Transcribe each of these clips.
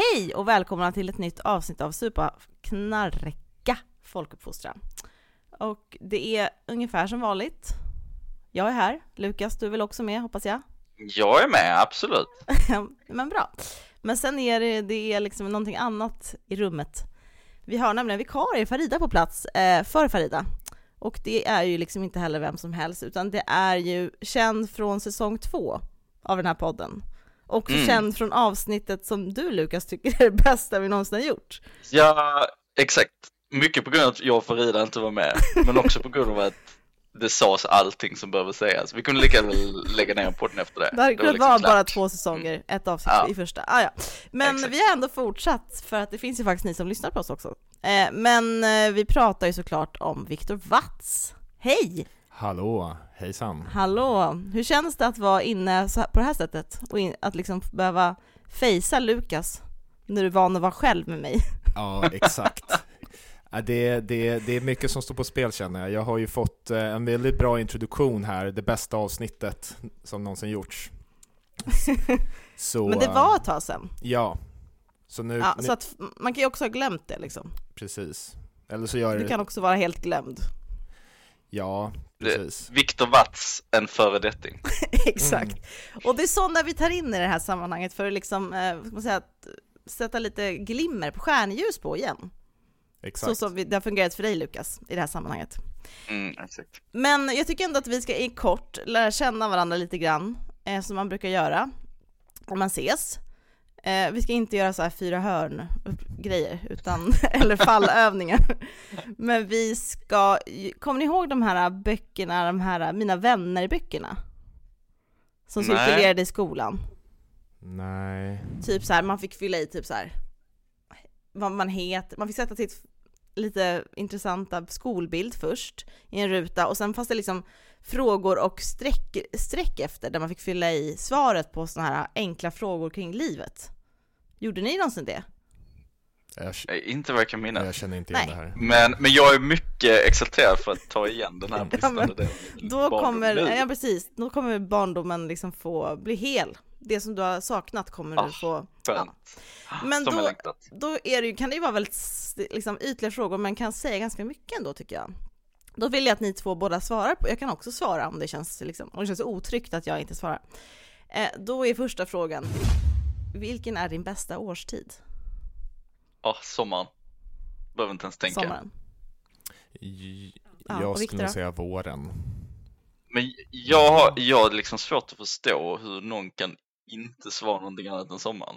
Hej och välkomna till ett nytt avsnitt av Supa knarka folkuppfostra. Och det är ungefär som vanligt. Jag är här. Lukas, du är väl också med, hoppas jag? Jag är med, absolut. Men bra. Men sen är det är liksom någonting annat i rummet. Vi har nämligen vikarie Farida på plats för Farida. Och det är ju liksom inte heller vem som helst, utan det är ju känd från säsong 2 av den här podden. Och känd från avsnittet som du, Lukas, tycker är det bästa vi någonsin har gjort. Ja, exakt. Mycket på grund av att jag och Farida inte var med. Men också på grund av att det sades allting som behöver sägas. Vi kunde lika väl lägga ner podden efter det. Det var liksom bara 2 säsonger, ett avsnitt i första. Ah, ja. Men exakt. Vi har ändå fortsatt, för att det finns ju faktiskt ni som lyssnar på oss också. Men vi pratar ju såklart om Viktor Watz. Hej! Hallå, hejsan. Hallå, hur känns det att vara inne på det här sättet? Och att liksom behöva fejsa Lukas när du är van att vara själv med mig? Ja, exakt. Det är mycket som står på spel, känner jag. Jag har ju fått en väldigt bra introduktion här. Det bästa avsnittet som någonsin gjorts. Så, men det var ett tag sedan. Ja. Så, nu... så att man kan ju också ha glömt det liksom. Precis. Eller så gör du kan också vara helt glömd. Ja, precis. Viktor Watz, en föredetting. Exakt. Och det är sådana vi tar in i det här sammanhanget för att liksom, ska man säga, att sätta lite glimmer på stjärnljus på igen. Exakt. Så som det har fungerat för dig, Lukas, i det här sammanhanget. Exakt. Men jag tycker ändå att vi ska i kort lära känna varandra lite grann, som man brukar göra om man ses. Vi ska inte göra så här 4 hörn-grejer utan, eller fallövningar. Men vi ska... Kommer ni ihåg de här böckerna, de här Mina vänner-böckerna? Som cirkulerade i skolan. Nej. Typ så här, man fick fylla i typ så här... Vad man heter. Man fick sätta sitt lite intressanta skolbild först i en ruta. Och sen fanns det liksom frågor och streck efter där man fick fylla i svaret på såna här enkla frågor kring livet. Gjorde ni någonsin det? Jag inte vad jag kan minnas. Jag känner inte igen det här. Men jag är mycket exalterad för att ta igen den här bristande delen. Då kommer barndomen liksom få bli hel. Det som du har saknat kommer du få. Ja. Men då är det ju, kan det ju vara väldigt liksom ytliga frågor, men kan säga ganska mycket ändå, tycker jag. Då vill jag att ni två båda svarar på. Jag kan också svara om det känns liksom, om det känns otryggt att jag inte svarar. Då är första frågan: vilken är din bästa årstid? Sommaren. Behöver inte ens tänka. Sommaren. Jag skulle säga våren. Men jag har liksom svårt att förstå hur någon kan inte svara någonting annat än sommaren.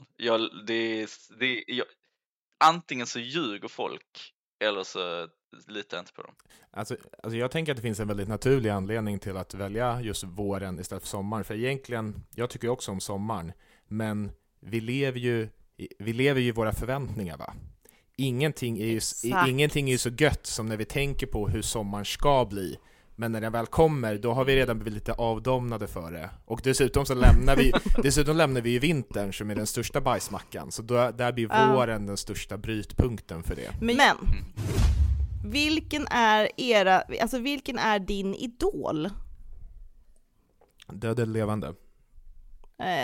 Antingen så ljuger folk eller så litar jag inte på dem. Alltså jag tänker att det finns en väldigt naturlig anledning till att välja just våren istället för sommaren. För egentligen, jag tycker också om sommaren. Men vi lever ju våra förväntningar, va? Ingenting är ju så gött som när vi tänker på hur sommaren ska bli. Men när den väl kommer, då har vi redan blivit lite avdomnade för det. Och dessutom så lämnar vi ju vintern som är den största bajsmackan. Så då, där blir våren den största brytpunkten för det. Men vilken är din idol? Död eller levande?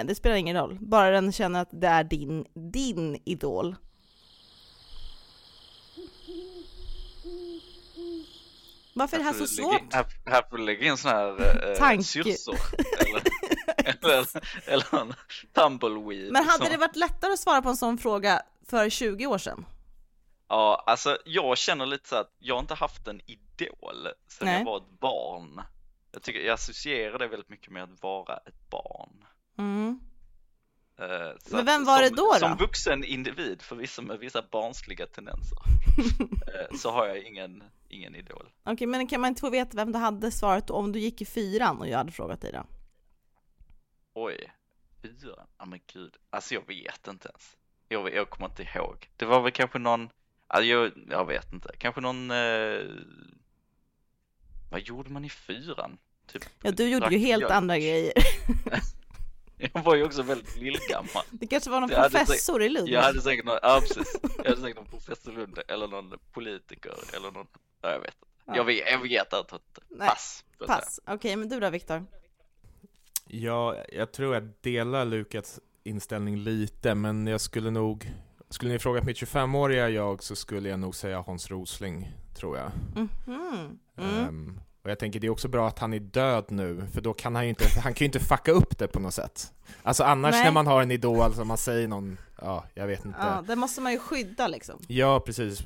Det spelar ingen roll. Bara den känner att det är din idol. Varför är det här så svårt? Här får du lägga in sån här syrsor. Eller en tumbleweed. Men hade det varit lättare att svara på en sån fråga för 20 år sedan? Ja, alltså jag känner lite så att jag inte haft en idol sedan jag var ett barn. Jag associerar det väldigt mycket med att vara ett barn. Mm. Men vem var det då? Som vuxen individ förvisso med vissa barnsliga tendenser så har jag ingen idol. Okej, men kan man inte få veta vem du hade svarat om du gick i 4:an och jag hade frågat dig då? Oj, 4:an? Ja, men gud. Alltså jag vet inte ens. Jag kommer inte ihåg. Det var väl kanske någon... Alltså, jag vet inte. Kanske någon... Vad gjorde man i 4:an? Typ, ja, du gjorde ju helt andra grejer. Jag var ju också väldigt lillgammal. Det kanske var någon professor i Lund. Jag hade säkert någon professor i Lund eller någon politiker eller någon... Ja, jag vet inte. Ja. Jag vet att pass. Okej, men du då, Viktor? Ja, jag tror jag delar Lukas inställning lite, men jag skulle nog Skulle ni fråga mitt 25-åriga jag så skulle jag nog säga Hans Rosling, tror jag. Mm-hmm. Mm. Och jag tänker det är också bra att han är död nu, för då kan han ju inte, han kan ju inte fucka upp det på något sätt. Alltså annars när man har en idol, alltså man säger någon, ja, jag vet inte. Ja, det måste man ju skydda liksom. Ja, precis.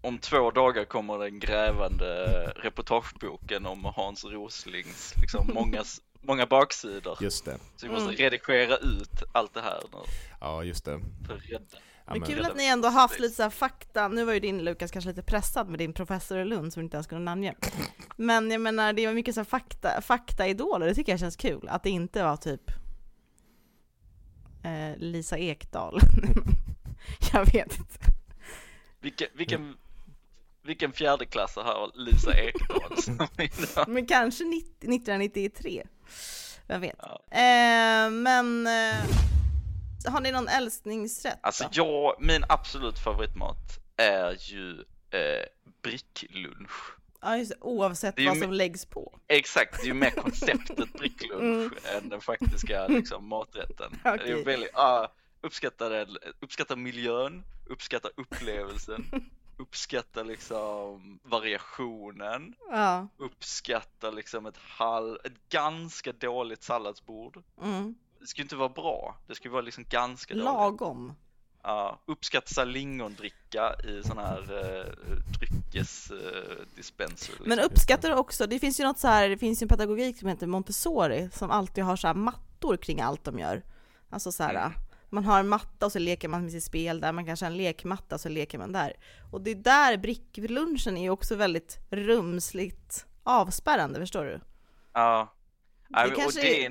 Om 2 dagar kommer den grävande reportageboken om Hans Roslings liksom många baksidor. Just det. Så vi måste redigera ut allt det här nu. Ja, just det. Det är kul att ni ändå haft lite så här fakta. Nu var ju din Lukas kanske lite pressad med din professor i Lund som inte ens kunde namnge. Men jag menar, det var mycket så här faktaidoler. Det tycker jag känns kul. Att det inte var typ Lisa Ekdahl. Jag vet inte. Vilken fjärdeklasse har Lisa Ekdahl? Men kanske 1993. Vem vet. Ja. Har ni någon älskningsrätt? Alltså min absolut favoritmat är ju bricklunch. Ja, just det, oavsett vad som läggs på. Exakt, det är ju mer konceptet bricklunch än den faktiska liksom, maträtten. Okay. Det är väldigt, uppskattar miljön, uppskattar upplevelsen, uppskattar liksom variationen, uppskattar liksom ett ganska dåligt salladsbord. Mm. Det ska inte vara bra. Det ska vara liksom ganska lagom. Ja, uppskatta lingondricka i sån här dryckesdispenser. Liksom. Men uppskattar också, det finns ju en pedagogik som heter Montessori som alltid har så här mattor kring allt de gör. Alltså så här, man har en matta och så leker man med sitt spel där, man kanske har en lekmatta och så leker man där. Och det är där bricklunchen är ju också väldigt rumsligt avspärrande, förstår du? Ja.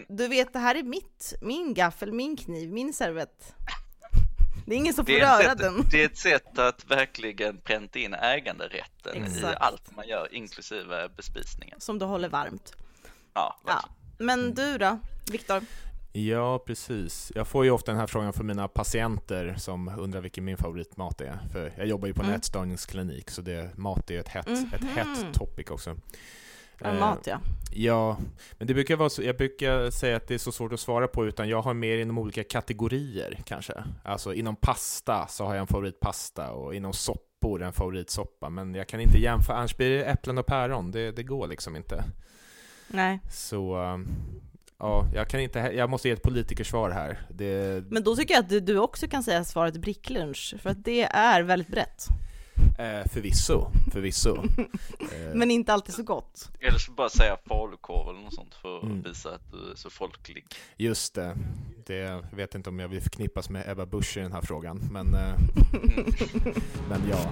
Du vet, det här är min gaffel, min kniv, min servett. Det är ingen som får röra den. Det är ett sätt att verkligen pränta in äganderätten i allt man gör, inklusive bespisningen. Som du håller varmt. Ja. Men du då, Viktor? Ja, precis. Jag får ju ofta den här frågan från mina patienter som undrar vilken min favoritmat är. För jag jobbar ju på en ätstörningsklinik, så mat är ett hett topic också. Mat, ja. Ja, men det brukar vara så, jag brukar säga att det är så svårt att svara på, utan jag har mer inom olika kategorier kanske. Alltså inom pasta så har jag en favoritpasta och inom soppor en favoritsoppa, men jag kan inte jämföra, annars blir det äpplen och päron, det går liksom inte. Nej. Så ja, jag måste ge ett politikersvar här. Men då tycker jag att du också kan säga svaret bricklunch, för att det är väldigt brett. Förvisso. Men inte alltid så gott. Eller så bara säga falukorv eller något sånt för att visa att du är så folklig. Just det. Jag vet inte om jag vill förknippas med Ebba Bush i den här frågan. Men ja.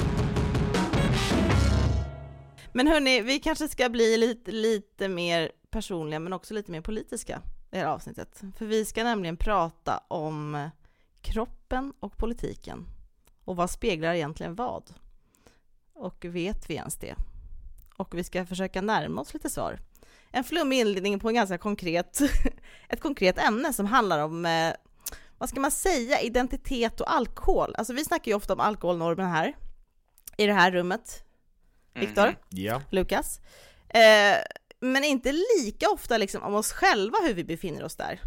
Men hörni, vi kanske ska bli lite mer personliga men också lite mer politiska i det här avsnittet. För vi ska nämligen prata om kroppen och politiken. Och vad speglar egentligen vad? Och vet vi ens det? Och vi ska försöka närma oss lite svar. En flummig inledning på en ganska ett konkret ämne som handlar om, vad ska man säga, identitet och alkohol. Alltså vi snackar ju ofta om alkoholnormen här i det här rummet. Viktor? Ja. Lukas? Men inte lika ofta liksom om oss själva, hur vi befinner oss där.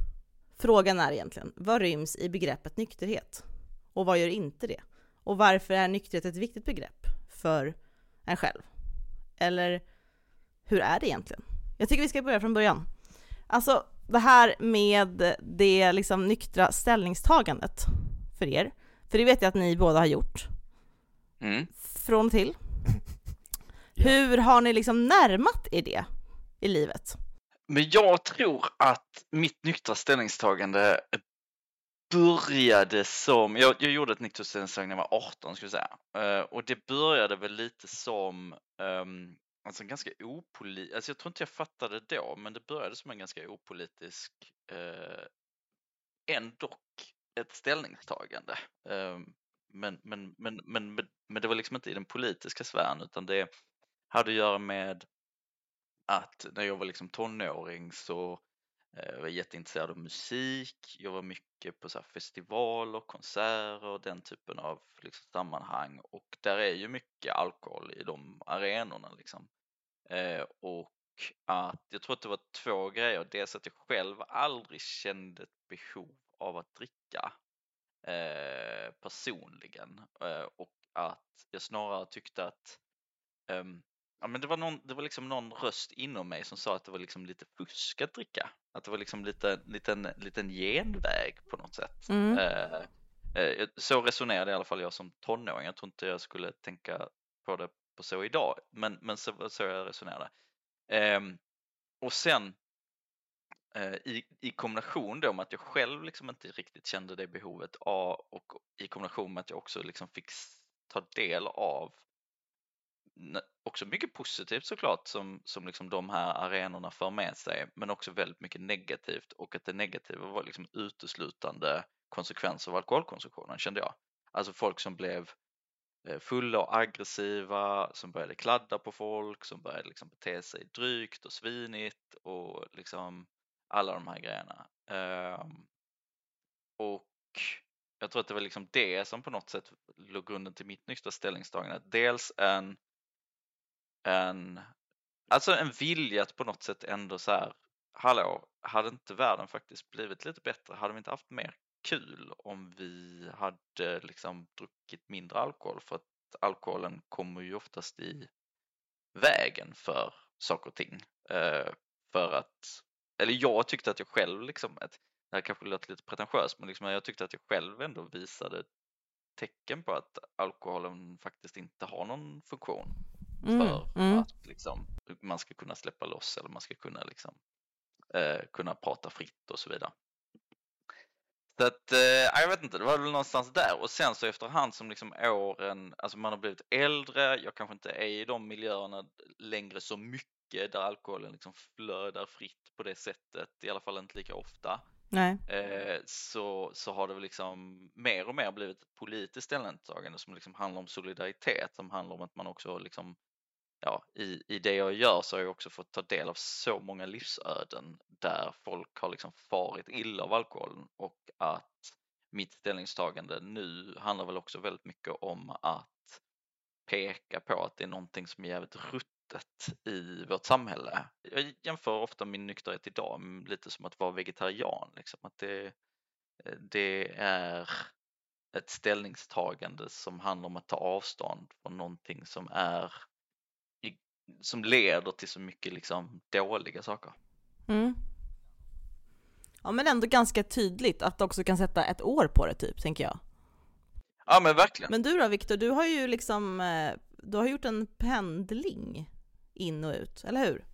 Frågan är egentligen, vad ryms i begreppet nykterhet? Och vad gör inte det? Och varför är nykterhet ett viktigt begrepp för en själv? Eller hur är det egentligen? Jag tycker vi ska börja från början. Alltså det här med det liksom nyktra ställningstagandet för er. För det vet jag att ni båda har gjort. Från till. Ja. Hur har ni liksom närmat er det i livet? Men jag tror att mitt nyktra ställningstagande började som, jag gjorde ett nytt ställningstagande när jag var 18 skulle jag säga, och det började väl lite som alltså ganska opolitisk, alltså jag tror inte jag fattade det då, men det började som en ganska opolitisk ändå ett ställningstagande, men det var liksom inte i den politiska sfären, utan det hade att göra med att när jag var liksom tonåring så jag var jätteintresserad av musik. Jag var mycket på så här festivaler, konserter och den typen av liksom sammanhang. Och där är ju mycket alkohol i de arenorna. Liksom. Och att jag tror att det var 2 grejer. Dels att jag själv aldrig kände ett behov av att dricka. personligen. Och att jag snarare tyckte att ja, men det var liksom någon röst inom mig som sa att det var liksom lite fusk att dricka. Att det var liksom liten genväg på något sätt. Mm. Så resonerade i alla fall jag som tonåring. Jag tror inte jag skulle tänka på det på så idag. Men så jag resonerade. Och sen i kombination då med att jag själv liksom inte riktigt kände det behovet av, och i kombination med att jag också liksom fick ta del av också mycket positivt såklart som liksom de här arenorna för med sig, men också väldigt mycket negativt, och att det negativa var liksom uteslutande konsekvenser av alkoholkonsumtionen, kände jag. Alltså folk som blev fulla och aggressiva, som började kladda på folk, som började liksom bete sig drygt och svinigt och liksom alla de här grejerna. Och jag tror att det var liksom det som på något sätt låg grunden till mitt nyktra ställningstagande. Dels en vilja att på något sätt ändå så här, hallå, hade inte världen faktiskt blivit lite bättre? Hade vi inte haft mer kul om vi hade liksom druckit mindre alkohol? För att alkoholen kommer ju oftast i vägen för saker och ting. För att, eller jag tyckte att jag själv liksom, det här kanske låter lite pretentiöst, men liksom jag tyckte att jag själv ändå visade tecken på att alkoholen faktiskt inte har någon funktion för att liksom man ska kunna släppa loss, eller man ska kunna liksom kunna prata fritt och så vidare. Så att, jag vet inte, det var väl någonstans där. Och sen så efterhand som liksom åren, alltså man har blivit äldre, jag kanske inte är i de miljöerna längre så mycket där alkoholen liksom flödar fritt på det sättet, i alla fall inte lika ofta. Nej. Så har det väl liksom mer och mer blivit ett politiskt ställningstagande som liksom handlar om solidaritet, som handlar om att man också liksom, ja, i det jag gör så har jag också fått ta del av så många livsöden där folk har liksom farit illa av alkoholen, och att mitt ställningstagande nu handlar väl också väldigt mycket om att peka på att det är någonting som är jävligt ruttet i vårt samhälle. Jag jämför ofta min nykterhet idag med lite som att vara vegetarian, liksom. Att det är ett ställningstagande som handlar om att ta avstånd från någonting som är, som leder till så mycket liksom dåliga saker. Mm. Ja, men ändå ganska tydligt att du också kan sätta ett år på det, typ, tänker jag. Ja, men verkligen. Men du då, Viktor, du har ju liksom, du har gjort en pendling in och ut, eller hur?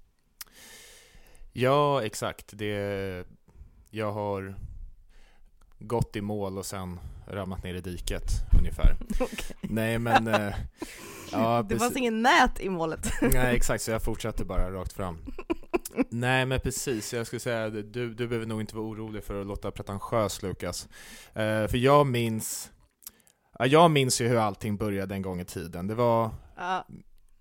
Ja, exakt. Jag har gått i mål och sen ramlat ner i diket ungefär. Okay. Nej, men ja, det fanns ingen nät i målet. Nej, exakt, så jag fortsatte bara rakt fram. Nej, men precis, jag skulle säga du behöver nog inte vara orolig för att låta pretentiös, Lukas. För jag minns ju hur allting började en gång i tiden. Det var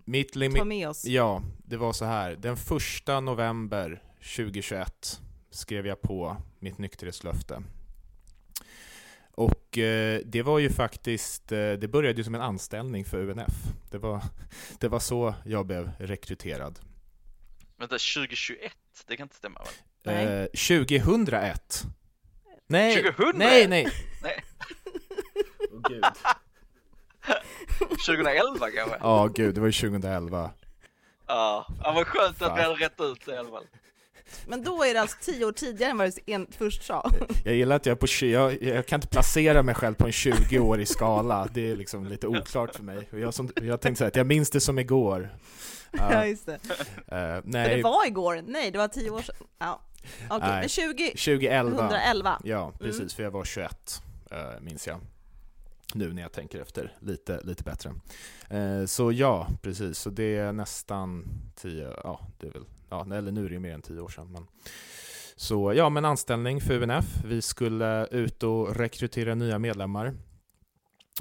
mitt limit. Ja, det var så här, den 1 november 2021 skrev jag på mitt nykterhetslöfte. Och det var ju faktiskt, det började ju som en anställning för UNF. Det var så jag blev rekryterad. Vänta, 2021? Det kan inte stämma, va? Nej. 2001. Nej. 2000? Nej. Nej. Oh, gud. 2011 kanske? Ja, gud, det var ju 2011. Ja, vad skönt att vi hade rätt ut det i alla fall. Men då är det alltså 10 år tidigare än vad du först sa. Jag gillar att jag kan inte placera mig själv på en 20-årig skala. Det är liksom lite oklart för mig. Jag tänkte säga att jag minns det som igår. Ja, just det. Nej. För det var igår. Nej, det var 10 år sedan. Ja. Okay. Nej, men 2011. Ja, precis. För jag var 21, minns jag. Nu när jag tänker efter lite bättre. Så ja, precis. Så det är nästan 10, ja, det är väl, ja, eller nu är det mer än 10 år sedan. Men så ja, men anställning för UNF. Vi skulle ut och rekrytera nya medlemmar.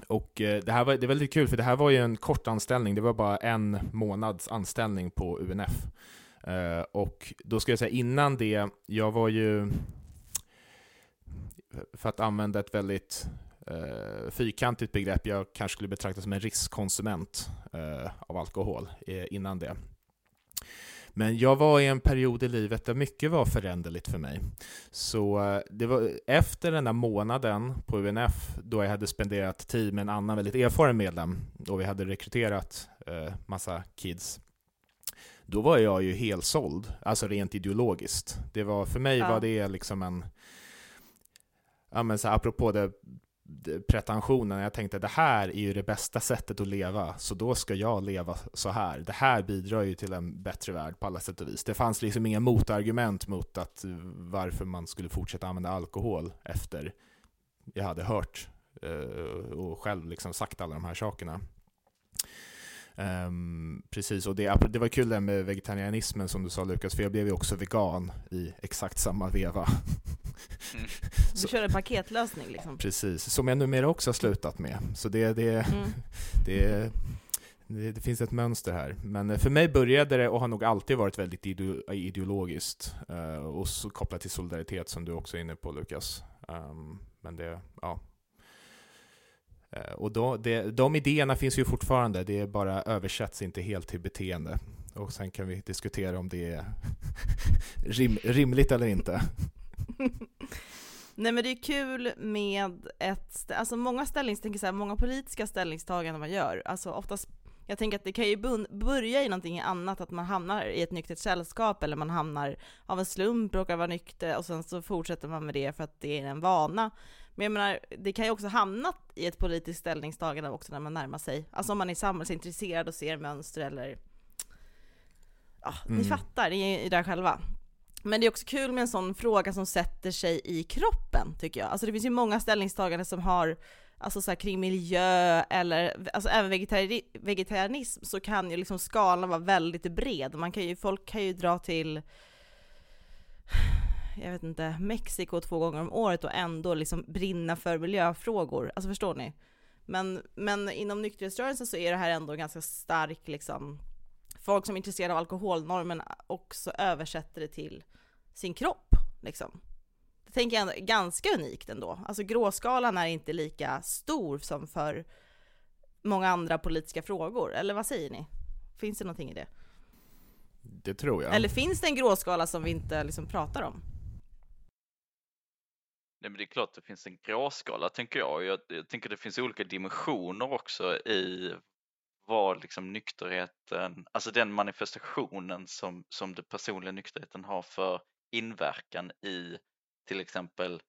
Och det är väldigt kul, för det här var ju en kort anställning. Det var bara en månads anställning på UNF. Och då ska jag säga, innan det, jag var ju, för att använda ett väldigt fyrkantigt begrepp, jag kanske skulle betraktas som en riskkonsument av alkohol innan det. Men jag var i en period i livet där mycket var föränderligt för mig. Så det var efter den där månaden på UNF då jag hade spenderat tid med en annan väldigt erfaren medlem och vi hade rekryterat massa kids. Då var jag ju helt såld, alltså rent ideologiskt. Det var, för mig var det liksom en... Ja, men så här, apropå det pretensionen, jag tänkte det här är ju det bästa sättet att leva, så då ska jag leva så här. Det här bidrar ju till en bättre värld på alla sätt och vis. Det fanns liksom inga motargument mot att varför man skulle fortsätta använda alkohol efter jag hade hört och själv liksom sagt alla de här sakerna. Precis, och det var kul det med vegetarianismen som du sa, Lukas, för jag blev ju också vegan i exakt samma veva. Du kör en paketlösning liksom. Precis, som jag numera också har slutat med. Så det finns ett mönster här. Men för mig började det, och har nog alltid varit väldigt ideologiskt och så kopplat till solidaritet som du också är inne på, Lukas. Men det, ja. Och de idéerna finns ju fortfarande, det är bara översätts inte helt till beteende. Och sen kan vi diskutera om det är rimligt eller inte. Nej, men det är kul med alltså många ställningstaganden, många politiska ställningstaganden man gör. Alltså oftast, jag tänker att det kan ju börja i någonting annat, att man hamnar i ett nyktert sällskap eller man hamnar av en slump, råkar vara nykter och sen så fortsätter man med det för att det är en vana. Men jag menar, det kan ju också hamna i ett politiskt ställningstagande också när man närmar sig. Alltså om man är samhällsintresserad och ser mönster eller... Ja, ni fattar, ni är där själva. Men det är också kul med en sån fråga som sätter sig i kroppen, tycker jag. Alltså det finns ju många ställningstaganden som har, alltså så här, kring miljö eller alltså även vegetarianism, så kan ju liksom skalan vara väldigt bred. Folk kan ju dra till, jag vet inte, Mexiko 2 gånger om året och ändå liksom brinna för miljöfrågor. Alltså förstår ni? Men inom nykterhetsrörelsen så är det här ändå ganska stark liksom... Folk som är intresserade av alkoholnormen också översätter det till sin kropp. Liksom. Det tänker jag är ganska unikt ändå. Alltså gråskalan är inte lika stor som för många andra politiska frågor. Eller vad säger ni? Finns det någonting i det? Det tror jag. Eller finns det en gråskala som vi inte liksom pratar om? Nej, men det är klart det finns en gråskala, tänker jag. Jag tänker det finns olika dimensioner också i... var liksom nykterheten, alltså den manifestationen som den personliga nykterheten har för inverkan i till exempel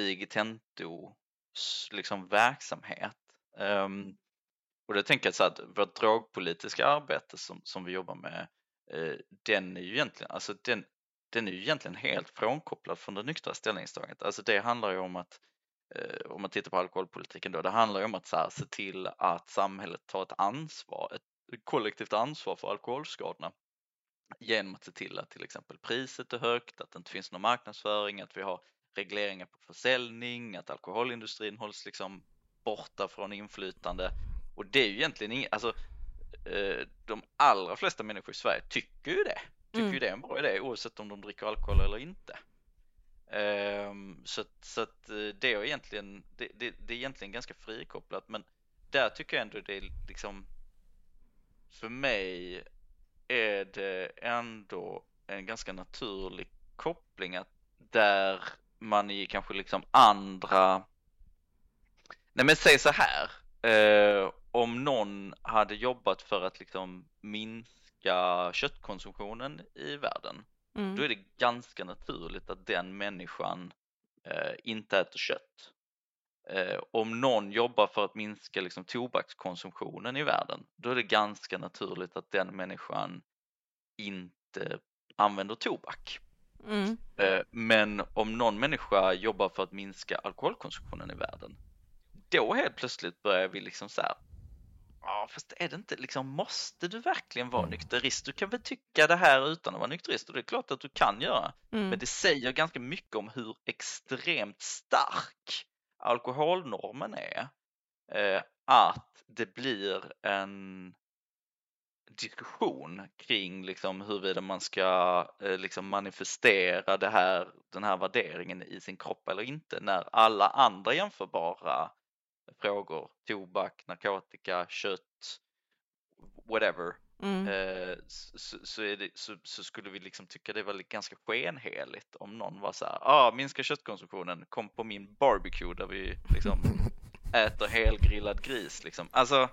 IOGT-NTOs liksom verksamhet. Och då tänker jag så att vårt drogpolitiska arbete som vi jobbar med, den är ju egentligen, alltså den är ju egentligen helt frånkopplad från det nyktra ställningstagandet. Alltså det handlar ju om att, om man tittar på alkoholpolitiken då, det handlar ju om att så här, se till att samhället tar ett ansvar, ett kollektivt ansvar för alkoholskadorna, genom att se till att till exempel priset är högt, att det inte finns någon marknadsföring, att vi har regleringar på försäljning, att alkoholindustrin hålls liksom borta från inflytande. Och det är ju egentligen inget, alltså de allra flesta människor i Sverige tycker ju det, tycker ju det är en bra idé oavsett om de dricker alkohol eller inte. Så att det är egentligen det är egentligen ganska frikopplat, men där tycker jag ändå det är liksom, för mig är det ändå en ganska naturlig koppling att där man i kanske liksom andra, nej men säg så här, om någon hade jobbat för att liksom minska köttkonsumtionen i världen, då är det ganska naturligt att den människan inte äter kött. Om någon jobbar för att minska liksom tobakskonsumtionen i världen, då är det ganska naturligt att den människan inte använder tobak. Men om någon människa jobbar för att minska alkoholkonsumtionen i världen, då helt plötsligt börjar vi liksom så här, fast är det inte liksom, måste du verkligen vara nykterist? Du kan väl tycka det här utan att vara nykterist, och det är klart att du kan göra. Men det säger ganska mycket om hur extremt stark alkoholnormen är, att det blir en diskussion kring liksom huruvida man ska liksom manifestera den här värderingen i sin kropp eller inte, när alla andra jämförbara frågor, tobak, narkotika, kött, whatever, så skulle vi liksom tycka det var ganska skenheligt om någon var så här, minska köttkonsumtionen, kom på min barbecue där vi liksom äter helgrillad gris liksom. Alltså,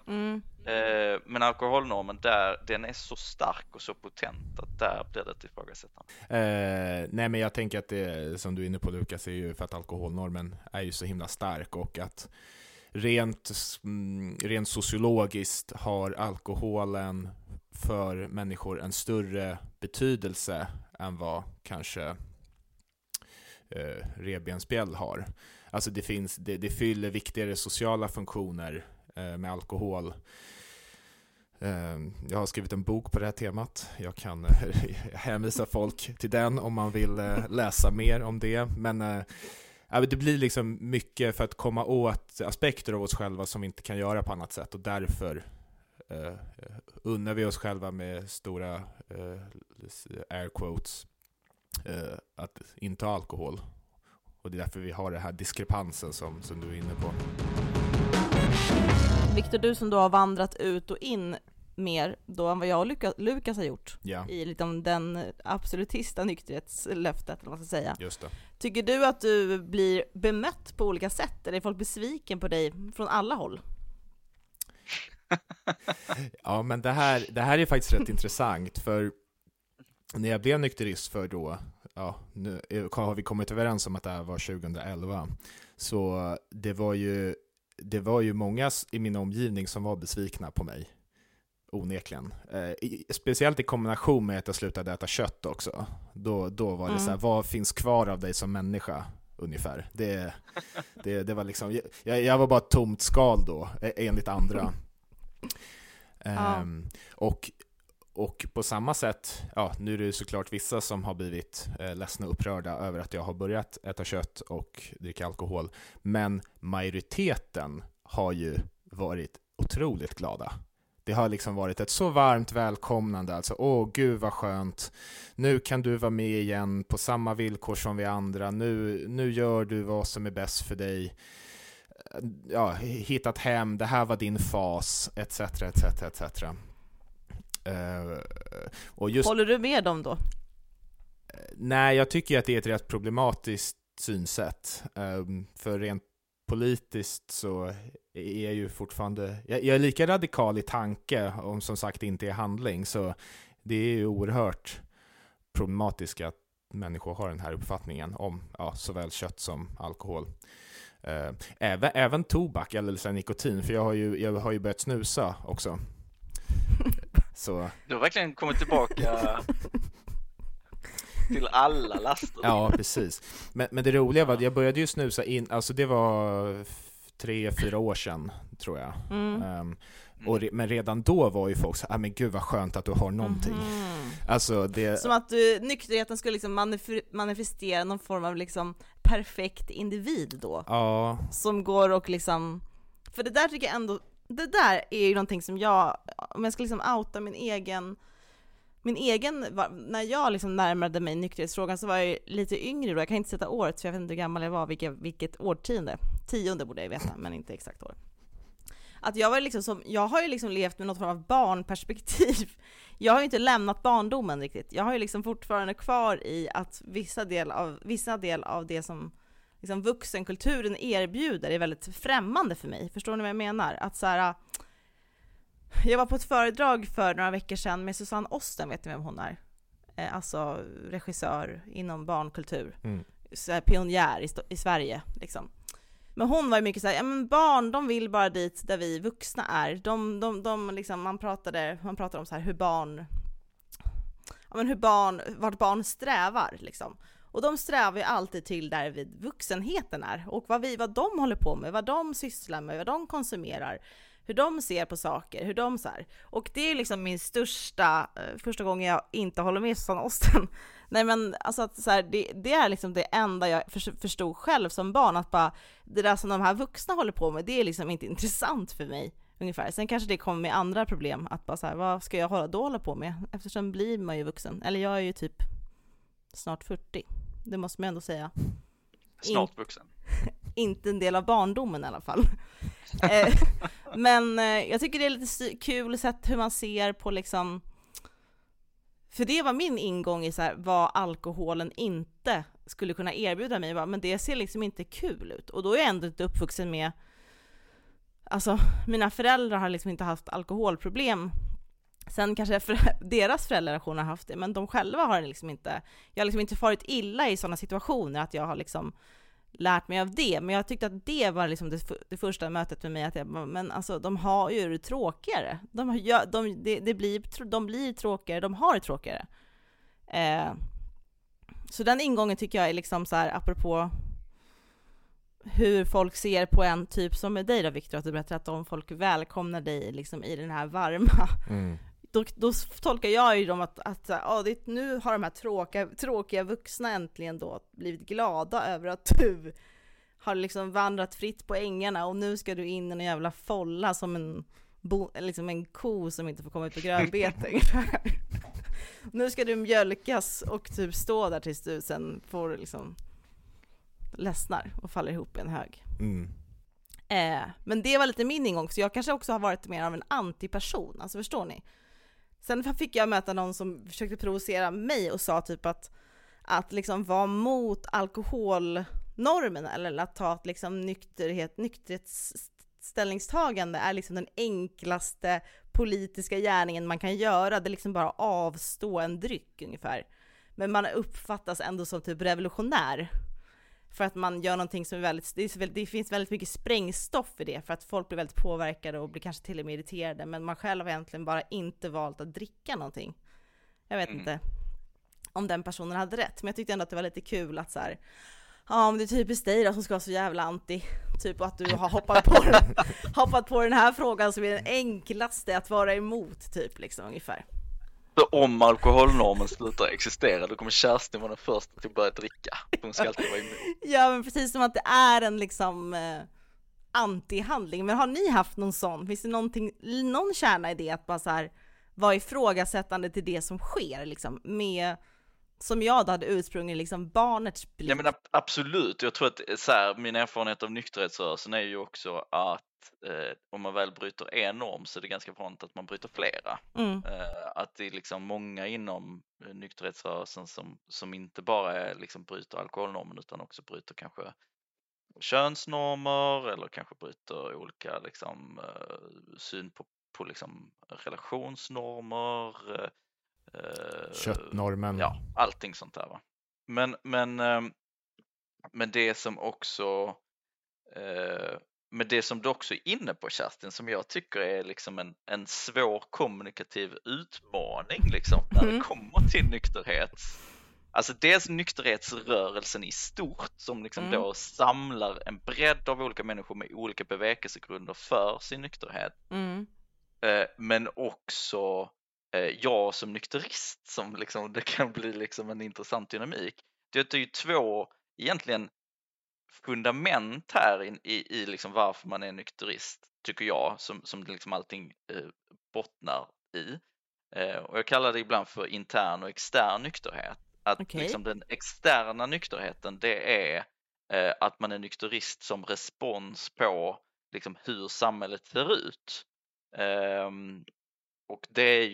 men alkoholnormen där, den är så stark och så potent att där blir det ett ifrågasättande. Nej, men jag tänker att det som du är inne på, Lukas, är ju för att alkoholnormen är ju så himla stark, och att rent sociologiskt har alkoholen för människor en större betydelse än vad kanske revbensspjäll har. Alltså det fyller viktigare sociala funktioner med alkohol. Jag har skrivit en bok på det här temat. Jag kan hänvisa folk till den om man vill läsa mer om det. Men det blir liksom mycket för att komma åt aspekter av oss själva som vi inte kan göra på annat sätt. Och därför unnar vi oss själva med stora air quotes att inte ha alkohol. Och det är därför vi har den här diskrepansen som du är inne på. Viktor, du som då har vandrat ut och in mer då än vad jag och Lukas har gjort i liksom den absolutista nykterhetslöftet, eller vad man ska säga. Just det. Tycker du att du blir bemött på olika sätt, eller är folk besviken på dig från alla håll? Ja, men det här är faktiskt rätt intressant, för när jag blev nykterist för då, nu har vi kommit överens om att det här var 2011, så det var ju många i min omgivning som var besvikna på mig, onekligen. Speciellt i kombination med att jag slutade äta kött också. Då var det så här, vad finns kvar av dig som människa ungefär? Det var liksom, jag var bara ett tomt skal då, enligt andra. Och på samma sätt, nu är det såklart vissa som har blivit ledsna och upprörda över att jag har börjat äta kött och dricka alkohol. Men majoriteten har ju varit otroligt glada. Det har liksom varit ett så varmt välkomnande. Alltså, gud vad skönt. Nu kan du vara med igen på samma villkor som vi andra. Nu gör du vad som är bäst för dig. Hittat hem, det här var din fas, etc, etc, etc. Och just... Håller du med dem då? Nej, jag tycker att det är ett rätt problematiskt synsätt. För rent politiskt så är jag ju fortfarande... Jag är lika radikal i tanke, om som sagt inte i handling. Så det är ju oerhört problematiskt att människor har den här uppfattningen om såväl kött som alkohol. Även tobak, eller så här nikotin. För jag har ju börjat snusa också. Så. Du har verkligen kommit tillbaka till alla laster. Ja, precis. Men det roliga var att jag började ju snusa in, alltså det var 3-4 år sedan, tror jag. Men redan då var ju folk så här, men gud vad skönt att du har någonting. Alltså det... Som att nykterheten skulle liksom manifestera någon form av liksom perfekt individ då. Ja. Som går och liksom... För det där tycker jag ändå... Det där är ju någonting som jag, om jag ska liksom outa min egen, när jag liksom närmade mig nykterhetsfrågan så var jag lite yngre då. Jag kan inte sätta året för jag vet inte hur gammal jag var, vilket årtionde. 10:e borde jag veta, men inte exakt år. Att jag var liksom jag har ju liksom levt med något form av barnperspektiv. Jag har ju inte lämnat barndomen riktigt. Jag har ju liksom fortfarande kvar i att vissa del av det som liksom vuxenkulturen erbjuder är väldigt främmande för mig. Förstår ni vad jag menar? Att så här, jag var på ett föredrag för några veckor sedan med Susanne Osten, vet ni vem hon är? Alltså regissör inom barnkultur. Så här, pionjär i Sverige liksom. Men hon var ju mycket så här, barn de vill bara dit där vi vuxna är. De liksom, man pratade om så här vart barn strävar liksom. Och de strävar ju alltid till där vid vuxenheten är. Och vad de håller på med, vad de sysslar med, vad de konsumerar. Hur de ser på saker, hur de så här. Och det är liksom min första gången jag inte håller med Susanne Osten. Nej, men alltså att så här, det är liksom det enda jag förstod själv som barn. Att bara, det där som de här vuxna håller på med, det är liksom inte intressant för mig. Ungefär. Sen kanske det kommer med andra problem. Att bara så här, vad ska jag hålla på med? Eftersom blir man ju vuxen. Eller jag är ju typ snart 40. Det måste man ändå säga. Snart vuxen. Inte en del av barndomen i alla fall. Men jag tycker det är lite kul sätt hur man ser på liksom... För det var min ingång i så här, vad alkoholen inte skulle kunna erbjuda mig. Men det ser liksom inte kul ut. Och då är jag ändå inte uppvuxen med... Alltså, mina föräldrar har liksom inte haft alkoholproblem. Sen kanske deras föräldrarrelation har haft det, men de själva har liksom inte... Jag har liksom inte farit illa i sådana situationer att jag har liksom lärt mig av det. Men jag tyckte att det var liksom det första mötet med mig. Att jag, men alltså, de har ju det tråkigare. De blir tråkigare, de har det tråkigare. Så den ingången tycker jag är liksom så här, apropå hur folk ser på en, typ som med dig då, Viktor, att du berättar att om folk välkomnar dig liksom i den här varma, då tolkar jag ju dem att nu har de här tråkiga vuxna äntligen då blivit glada över att du har liksom vandrat fritt på ängarna och nu ska du in i en jävla folla som en ko som inte får komma ut på grönbete. Nu ska du mjölkas och typ stå där tills du sen får liksom ledsnar och faller ihop i en hög. Men det var lite min ingång, så jag kanske också har varit mer av en antiperson, alltså förstår ni. Sen fick jag möta någon som försökte provocera mig och sa typ att liksom vara mot alkoholnormen eller att ta ett liksom nykterhetsställningstagande är liksom den enklaste politiska gärningen man kan göra. Det är liksom bara avstå en dryck ungefär. Men man uppfattas ändå som typ revolutionär. För att man gör någonting som är väldigt... Det finns väldigt mycket sprängstoff i det. För att folk blir väldigt påverkade och blir kanske till och med irriterade. Men man själv har egentligen bara inte valt att dricka någonting. Jag vet inte om den personen hade rätt. Men jag tyckte ändå att det var lite kul att så här... Ja, om det är typiskt dig då som ska vara så jävla anti. Typ att du har hoppat på den här frågan som är den enklaste att vara emot. Typ liksom ungefär. Så om alkoholnormen slutar existera, då kommer Kerstin vara den första till att börja dricka. Hon ska alltid vara emot. Ja, men precis som att det är en liksom antihandling. Men har ni haft någon sån? Finns det någon kärna i det att bara så här, vara ifrågasättande till det som sker? Liksom, med, som jag då hade ursprungit liksom barnets blick. Ja, men absolut. Jag tror att så här, min erfarenhet av nykterhetsrörelsen är ju också att om man väl bryter en norm så är det ganska vanligt att man bryter flera. Att det är liksom många inom nykterhetsrörelsen som inte bara är liksom bryter alkoholnormen utan också bryter kanske könsnormer eller kanske bryter olika liksom, syn på liksom relationsnormer. Köttnormen. Ja, allting sånt där va. Men det som också... Men det som du också är inne på, Kerstin, som jag tycker är liksom en svår kommunikativ utmaning liksom, när det kommer till nykterhet. Alltså dels nykterhetsrörelsen i stort som liksom då samlar en bredd av olika människor med olika bevekelsegrunder för sin nykterhet. Men också jag som nykterist som liksom, det kan bli liksom en intressant dynamik. Det är ju två egentligen fundament här i liksom varför man är nykterist, tycker jag, som liksom allting bottnar i. Och jag kallar det ibland för intern och extern nykterhet. Att liksom den externa nykterheten, det är att man är nykterist som respons på liksom hur samhället ser ut. Och det är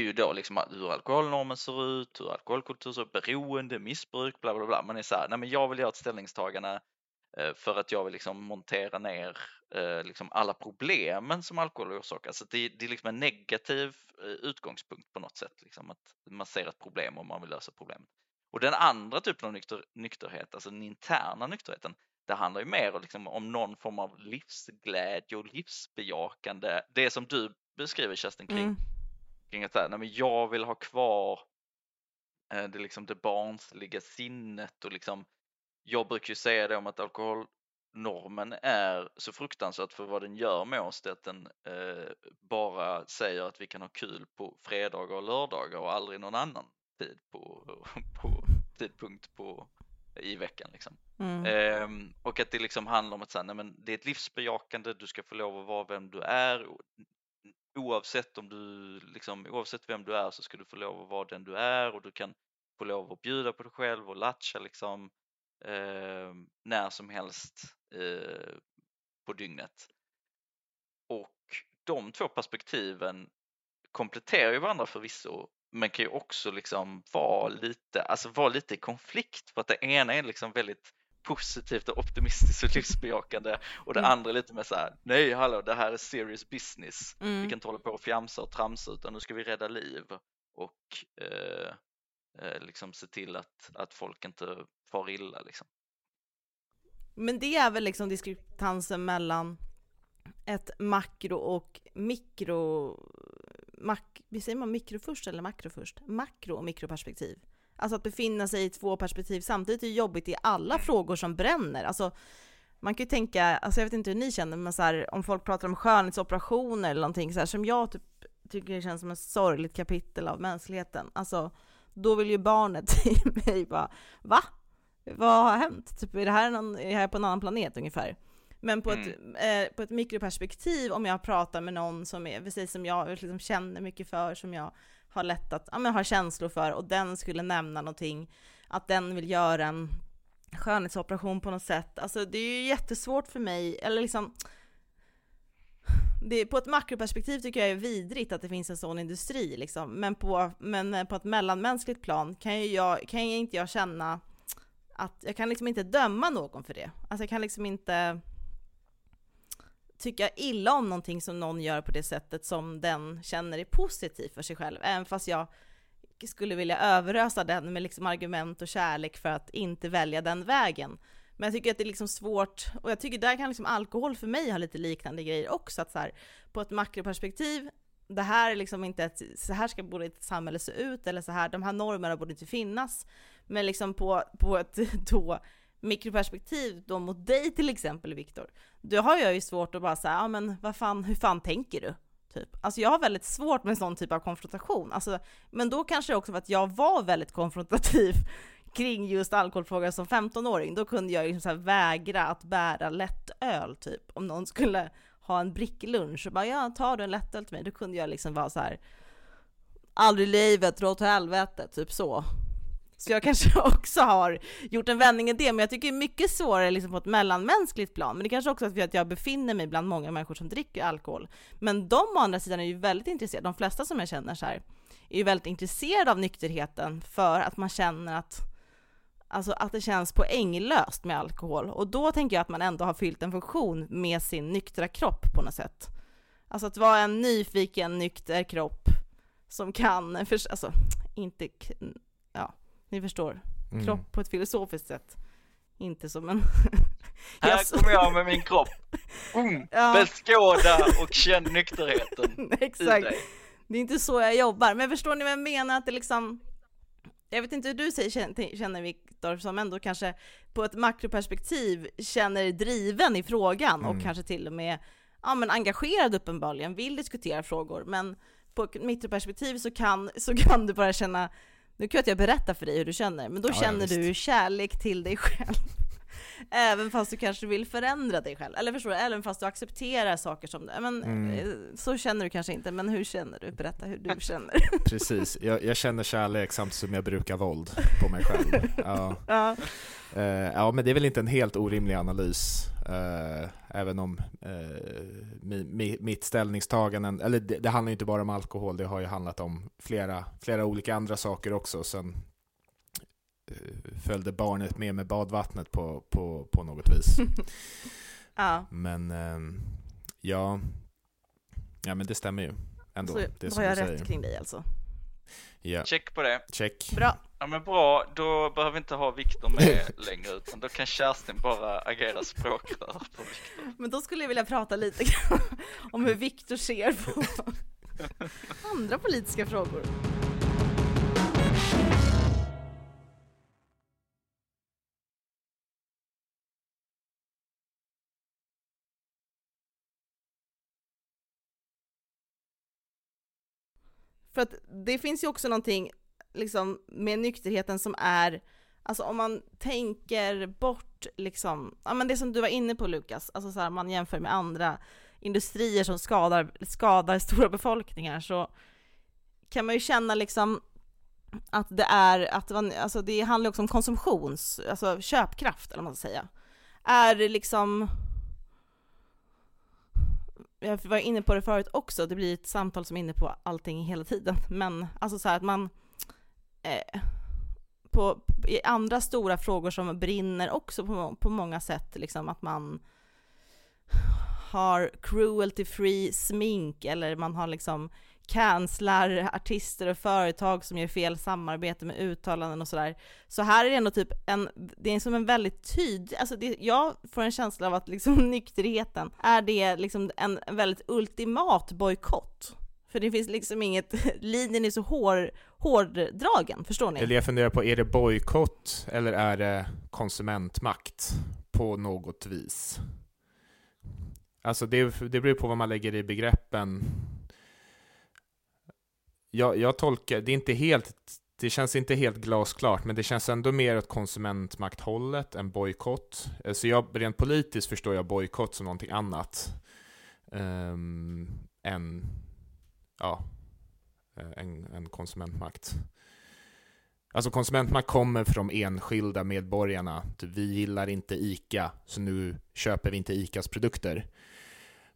ju då liksom hur alkoholnormen ser ut, hur alkoholkultur ser ut, beroende, missbruk, bla bla bla. Man är så här, nej men jag vill göra ett ställningstagande för att jag vill liksom montera ner liksom alla problemen som alkohol orsakar. Så det är liksom en negativ utgångspunkt på något sätt. Liksom, att man ser ett problem och man vill lösa problemet. Och den andra typen av nykterhet, alltså den interna nykterheten, det handlar ju mer liksom om någon form av livsglädje och livsbejakande. Det som du beskriver, Kerstin, kring att här, nej men jag vill ha kvar det, liksom det barnsliga sinnet och liksom, jag brukar ju säga det om att alkoholnormen är så fruktansvärt för vad den gör med oss, det att den bara säger att vi kan ha kul på fredagar och lördagar och aldrig någon annan tid på tidpunkt i veckan liksom. Och att det liksom handlar om att så här, nej men det är ett livsbejakande, du ska få lov att vara vem du är. Oavsett vem du är så ska du få lov att vara den du är och du kan få lov att bjuda på dig själv och latcha liksom när som helst på dygnet. Och de två perspektiven kompletterar ju varandra förvisso, men kan ju också liksom vara lite i konflikt, för att det ena är liksom väldigt positivt och optimistiskt och livsbejakande, och det andra lite med så här: nej hallå, det här är serious business, vi kan inte hålla på och fjamsa och tramsa, utan nu ska vi rädda liv och liksom se till att folk inte far illa liksom. Men det är väl liksom diskrepansen mellan ett makro och makro och mikroperspektiv. Alltså att befinna sig i två perspektiv samtidigt är jobbigt i alla frågor som bränner. Alltså man kan ju tänka, alltså jag vet inte hur ni känner, men så här, om folk pratar om skönhetsoperationer eller någonting så här, som jag tycker det känns som ett sorgligt kapitel av mänskligheten. Alltså då vill ju barnet i mig bara, va? Vad har hänt? Typ, är det här på en annan planet ungefär? Men på ett mikroperspektiv, om jag pratar med någon som är precis som jag liksom känner mycket för, som jag har lätt att har känslor för, och den skulle nämna någonting, att den vill göra en skönhetsoperation på något sätt. Alltså det är ju jättesvårt för mig, eller liksom det, på ett makroperspektiv tycker jag är vidrigt att det finns en sån industri liksom, men på ett mellanmänskligt plan kan jag inte känna att jag kan liksom inte döma någon för det. Alltså jag kan liksom inte tycka illa om någonting som någon gör på det sättet som den känner är positivt för sig själv. Även fast jag skulle vilja överösa den med liksom argument och kärlek för att inte välja den vägen. Men jag tycker att det är liksom svårt, och jag tycker där kan liksom alkohol för mig ha lite liknande grejer också. Att så här, på ett makroperspektiv, det här är liksom inte ett, så här ska borde ett samhälle se ut, eller så här, de här normerna borde inte finnas. Men liksom på ett då mikroperspektiv då mot dig till exempel, Viktor, då har jag ju svårt att bara säga, ja men vad fan, hur fan tänker du? Typ. Alltså jag har väldigt svårt med sån typ av konfrontation. Alltså, men då kanske också för att jag var väldigt konfrontativ kring just alkoholfrågor som 15-åring. Då kunde jag liksom så här vägra att bära lätt öl typ. Om någon skulle ha en bricklunch och bara, ja tar du en lätt öl till mig? Då kunde jag liksom vara så här, aldrig livet, dra åt helvete, typ så. Så jag kanske också har gjort en vändning i det, men jag tycker det är mycket svårare liksom på ett mellanmänskligt plan. Men det kanske också är att jag befinner mig bland många människor som dricker alkohol. Men de å andra sidan är ju väldigt intresserade, de flesta som jag känner så här, är ju väldigt intresserade av nykterheten, för att man känner att, alltså att det känns poänglöst med alkohol. Och då tänker jag att man ändå har fyllt en funktion med sin nyktra kropp på något sätt. Alltså att vara en nyfiken, nykter kropp som kan, alltså inte, ja. Ni förstår. Kropp på ett filosofiskt sätt. Inte som en... Här kommer jag med min kropp. Beskåda och känn nykterheten. Exakt. Det är inte så jag jobbar. Men förstår ni vad jag menar? Att det liksom... Jag vet inte hur du känner, Viktor, som ändå kanske på ett makroperspektiv känner driven i frågan och kanske till och med engagerad uppenbarligen, vill diskutera frågor. Men på ett mikroperspektiv så kan du bara känna... Nu kan jag berätta för dig hur du känner, men då känner du kärlek till dig själv. Även fast du kanske vill förändra dig själv. Eller förstår du, även fast du accepterar saker som det. Men så känner du kanske inte, men hur känner du? Berätta hur du känner. Precis, jag känner kärlek samtidigt som jag brukar våld på mig själv. Ja. Ja, men det är väl inte en helt orimlig analys. Även om mitt ställningstagande, eller det handlar ju inte bara om alkohol, det har ju handlat om flera olika andra saker också. Sen följde barnet med badvattnet på något vis. Ja. Men ja, men det stämmer ju ändå. Så det har jag rätt kring dig alltså. Yeah. Check på det. Check. Bra. Ja men bra, då behöver vi inte ha Viktor med längre, utan då kan Kerstin bara agera språkrör på Viktor. Men då skulle jag vilja prata lite om hur Viktor ser på andra politiska frågor. För att det finns ju också någonting liksom med nykterheten som är, alltså om man tänker bort liksom, ja men det som du var inne på, Lukas, alltså så här, man jämför med andra industrier som skadar stora befolkningar, så kan man ju känna liksom att det är att man, alltså det handlar också om konsumtions, alltså köpkraft eller vad man ska säga. Är liksom jag var inne på det förut också, det blir ett samtal som är inne på allting hela tiden. Men alltså så här att man i andra stora frågor som brinner också på många sätt, liksom att man har cruelty free smink, eller man har liksom cancelar artister och företag som gör fel samarbete med uttalanden och sådär. Så här är det ändå typ det är som en väldigt tydlig, alltså jag får en känsla av att liksom nykterheten är det liksom en väldigt ultimat bojkott. För det finns liksom inget, linjen är så hårdragen, förstår ni? Eller jag funderar på, är det bojkott eller är det konsumentmakt på något vis? Alltså det beror på vad man lägger i begreppen. Jag tolkar, det känns inte helt glasklart, men det känns ändå mer åt konsumentmakthållet än bojkott. Så rent politiskt förstår jag bojkott som någonting annat än en konsumentmakt. Alltså konsumentmakt kommer från enskilda medborgarna. Vi gillar inte ICA, så nu köper vi inte ICAs produkter.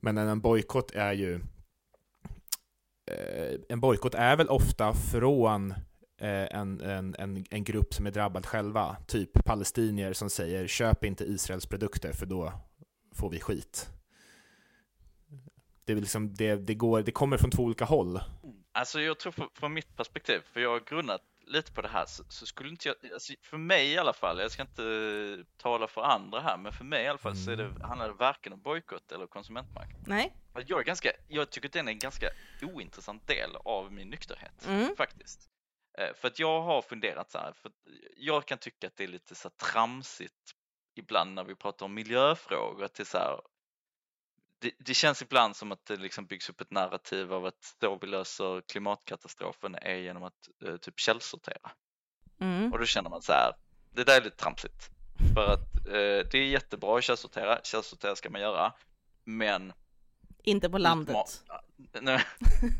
Men en bojkott är ju... En bojkott är väl ofta från en grupp som är drabbad själva. Typ palestinier som säger köp inte Israels produkter för då får vi skit. Det är liksom, det kommer från två olika håll. Alltså jag tror från mitt perspektiv, för jag har grundat lite på det här, så skulle inte jag, alltså för mig i alla fall, jag ska inte tala för andra här, men för mig i alla fall så handlar det varken om bojkott eller konsumentmakt. Nej. Jag tycker att den är en ganska ointressant del av min nykterhet, faktiskt. För att jag har funderat så här, för jag kan tycka att det är lite så tramsigt ibland när vi pratar om miljöfrågor, att det är så här, det känns ibland som att det liksom byggs upp ett narrativ av att då vi löser klimatkatastrofen är genom att typ källsortera. Mm. Och då känner man så här, det där är lite tramsigt. För att det är jättebra att källsortera. Källsortera ska man göra. Men... inte på landet. Nej,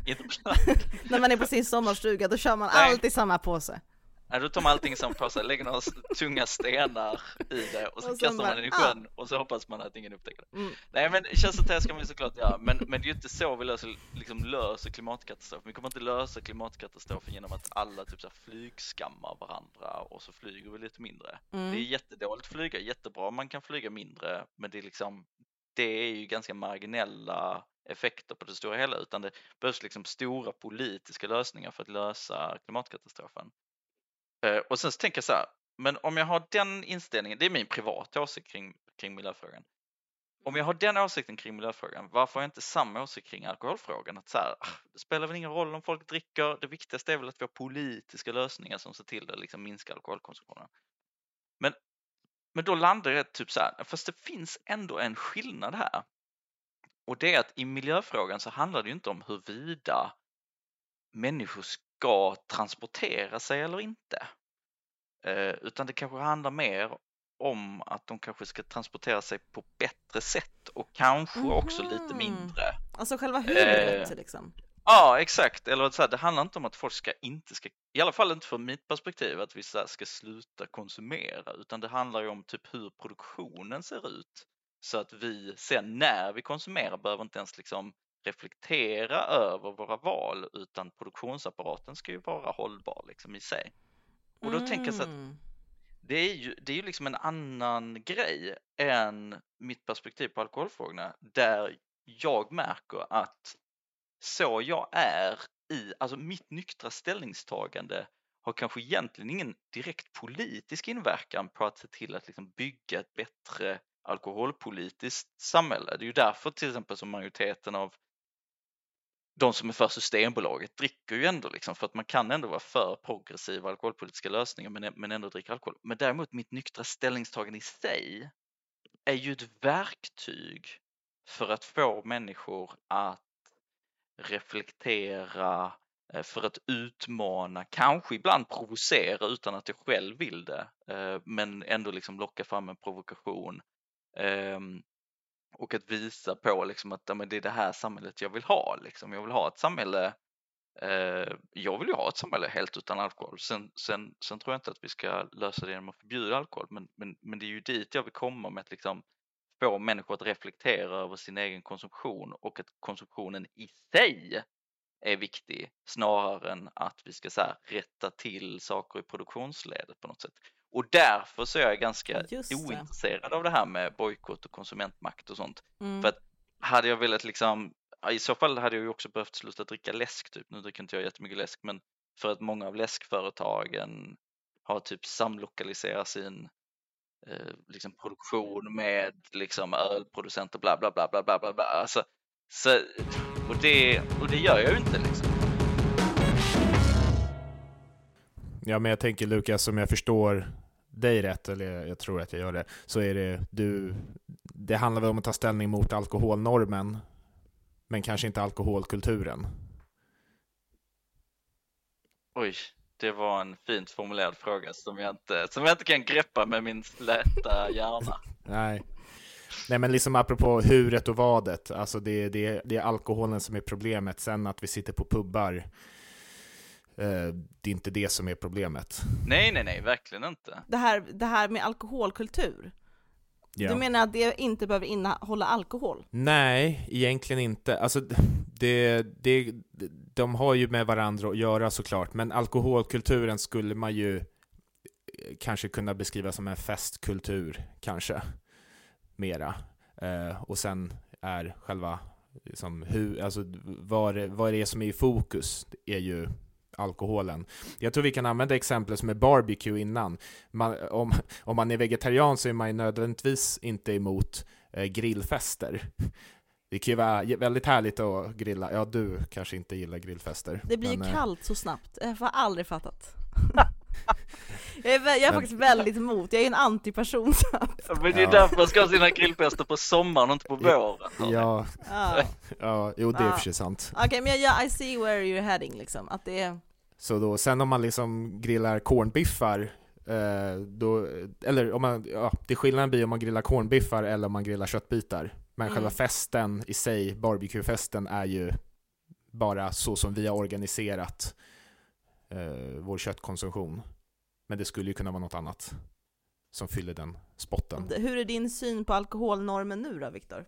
inte på landet. När man är på sin sommarstuga då kör man allt i samma påse. Nej, då tar man allting i samma påse. Lägger några tunga stenar i det och så kastar man den i sjön och så hoppas man att ingen upptäcker det. Mm. Nej, men källsortering ska man såklart göra. Men det är ju inte så vi löser klimatkatastrofen. Vi kommer inte lösa klimatkatastrofen genom att alla typ så här flygskammar varandra och så flyger vi lite mindre. Mm. Det är jättedåligt att flyga, jättebra man kan flyga mindre, men det är liksom, det är ju ganska marginella effekter på det stora hela, utan det behövs liksom stora politiska lösningar för att lösa klimatkatastrofen. Och sen så tänker jag så här, men om jag har den inställningen, det är min privata åsikt kring miljöfrågan. Om jag har den åsikten kring miljöfrågan, varför har jag inte samma åsikt kring alkoholfrågan? Att så här, det spelar väl ingen roll om folk dricker, det viktigaste är väl att vi har politiska lösningar som ser till att liksom minska alkoholkonsumtionen. Men då landar det typ så här, fast det finns ändå en skillnad här. Och det är att i miljöfrågan så handlar det ju inte om huruvida människor ska transportera sig eller inte. Utan det kanske handlar mer om att de kanske ska transportera sig på bättre sätt och kanske också lite mindre. Alltså själva huvudet liksom. Ja, exakt. Eller så här, det handlar inte om att folk inte ska, i alla fall inte från mitt perspektiv, att vi så här, ska sluta konsumera, utan det handlar ju om typ hur produktionen ser ut. Så att vi sen när vi konsumerar behöver inte ens liksom reflektera över våra val, utan produktionsapparaten ska ju vara hållbar liksom i sig. Och då tänker jag så att det är ju liksom en annan grej än mitt perspektiv på alkoholfrågorna, där jag märker att så jag är i, alltså mitt nyktra ställningstagande har kanske egentligen ingen direkt politisk inverkan på att se till att liksom bygga ett bättre alkoholpolitiskt samhälle. Det är ju därför till exempel som majoriteten av de som är för Systembolaget dricker ju ändå liksom, för att man kan ändå vara för progressiva alkoholpolitiska lösningar men ändå dricka alkohol. Men däremot mitt nyktra ställningstagande i sig är ju ett verktyg för att få människor att reflektera, för att utmana, kanske ibland provocera utan att jag själv vill det, men ändå liksom locka fram en provokation och att visa på liksom att det är det här samhället jag vill ha liksom. Jag vill ju ha ett samhälle helt utan alkohol. Sen tror jag inte att vi ska lösa det genom att förbjuda alkohol, men det är ju dit jag vill komma med att liksom få människor att reflektera över sin egen konsumtion och att konsumtionen i sig är viktig snarare än att vi ska så här rätta till saker i produktionsledet på något sätt. Och därför så är jag ganska ointresserad av det här med bojkott och konsumentmakt och sånt. Mm. För att hade jag velat liksom, i så fall hade jag ju också behövt sluta dricka läsk typ. Nu dricker inte jag jättemycket läsk, men för att många av läskföretagen har typ samlokaliserat sin liksom produktion med liksom ölproducenter bla bla bla bla bla bla bla. Alltså, så, och det gör jag ju inte liksom. Ja, men jag tänker Lukas, om jag förstår dig rätt, eller jag tror att jag gör det, så är det det handlar väl om att ta ställning mot alkoholnormen men kanske inte alkoholkulturen. Oj, det var en fint formulerad fråga som jag inte kan greppa med min släta hjärna. Nej, men liksom apropå huret och vadet, alltså det är alkoholen som är problemet, sen att vi sitter på pubbar. Det är inte det som är problemet. Nej, verkligen inte. Det här med alkoholkultur. Yeah. Du menar att det inte behöver innehålla alkohol? Nej, egentligen inte. Alltså, de har ju med varandra att göra såklart. Men alkoholkulturen skulle man ju kanske kunna beskriva som en festkultur, kanske. Mera. Och sen är själva liksom, vad det är som är i fokus är ju alkoholen. Jag tror vi kan använda exempel som är barbecue innan. Om man är vegetarian så är man nödvändigtvis inte emot grillfester. Det kan ju vara väldigt härligt att grilla. Ja, du kanske inte gillar grillfester. Det blir ju kallt så snabbt. Jag har aldrig fattat. Jag är faktiskt väldigt emot. Jag är en antiperson. Men det är därför man ska ha sina grillfester på sommaren och inte på våren. Ja. Jo, det är för sig sant. Okej, men I see where you're heading liksom. Att det är... Så då, sen om man liksom grillar cornbiffar då, eller om man, det skillnaden blir om man grillar cornbiffar eller om man grillar köttbitar. Men själva festen i sig, barbecuefesten, är ju bara så som vi har organiserat vår köttkonsumtion. Men det skulle ju kunna vara något annat som fyller den spotten. Hur är din syn på alkoholnormen nu då, Viktor?